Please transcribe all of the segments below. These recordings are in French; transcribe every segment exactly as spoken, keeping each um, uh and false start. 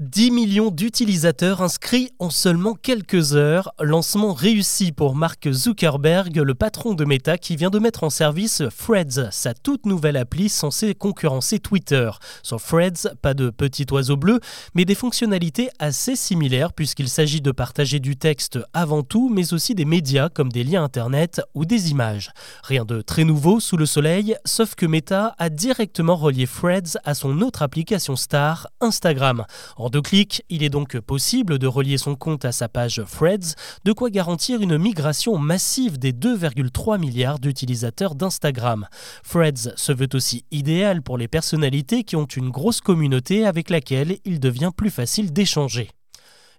dix millions d'utilisateurs inscrits en seulement quelques heures. Lancement réussi pour Mark Zuckerberg, le patron de Meta qui vient de mettre en service Threads, sa toute nouvelle appli censée concurrencer Twitter. Sur Threads, pas de petit oiseau bleu, mais des fonctionnalités assez similaires puisqu'il s'agit de partager du texte avant tout, mais aussi des médias comme des liens internet ou des images. Rien de très nouveau sous le soleil, sauf que Meta a directement relié Threads à son autre application star, Instagram. En deux clics, il est donc possible de relier son compte à sa page Threads, de quoi garantir une migration massive des deux virgule trois milliards d'utilisateurs d'Instagram. Threads se veut aussi idéal pour les personnalités qui ont une grosse communauté avec laquelle il devient plus facile d'échanger.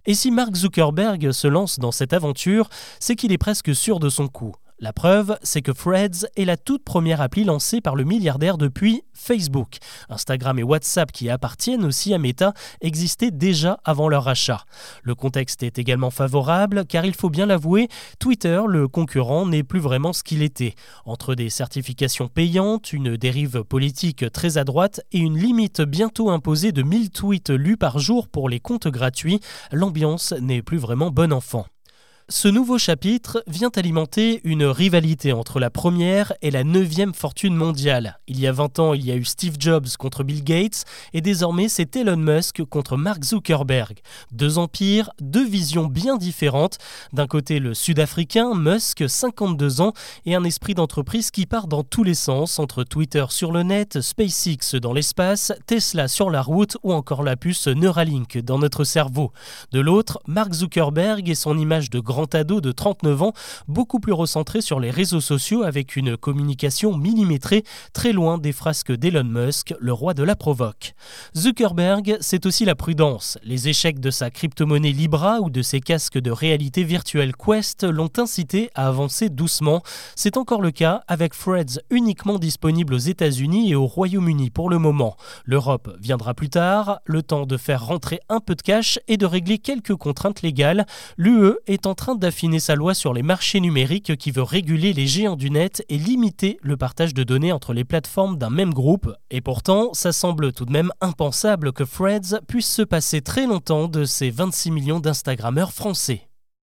Et si Mark Zuckerberg se lance dans cette aventure, c'est qu'il est presque sûr de son coup. La preuve, c'est que Threads est la toute première appli lancée par le milliardaire depuis Facebook. Instagram et WhatsApp, qui appartiennent aussi à Meta, existaient déjà avant leur achat. Le contexte est également favorable, car il faut bien l'avouer, Twitter, le concurrent, n'est plus vraiment ce qu'il était. Entre des certifications payantes, une dérive politique très à droite et une limite bientôt imposée de mille tweets lus par jour pour les comptes gratuits, l'ambiance n'est plus vraiment bon enfant. Ce nouveau chapitre vient alimenter une rivalité entre la première et la neuvième fortune mondiale. Il y a vingt ans, il y a eu Steve Jobs contre Bill Gates et désormais c'est Elon Musk contre Mark Zuckerberg. Deux empires, deux visions bien différentes. D'un côté, le Sud-Africain, Musk, cinquante-deux ans, et un esprit d'entreprise qui part dans tous les sens, entre Twitter sur le net, SpaceX dans l'espace, Tesla sur la route ou encore la puce Neuralink dans notre cerveau. De l'autre, Mark Zuckerberg et son image de grand ado de trente-neuf ans, beaucoup plus recentré sur les réseaux sociaux avec une communication millimétrée, très loin des frasques d'Elon Musk, le roi de la provoque. Zuckerberg, c'est aussi la prudence. Les échecs de sa crypto-monnaie Libra ou de ses casques de réalité virtuelle Quest l'ont incité à avancer doucement. C'est encore le cas avec Threads uniquement disponible aux États-Unis et au Royaume-Uni pour le moment. L'Europe viendra plus tard, le temps de faire rentrer un peu de cash et de régler quelques contraintes légales. L'U E est en train d'affiner sa loi sur les marchés numériques qui veut réguler les géants du net et limiter le partage de données entre les plateformes d'un même groupe. Et pourtant, ça semble tout de même impensable que Threads puisse se passer très longtemps de ses vingt-six millions d'Instagrammeurs français.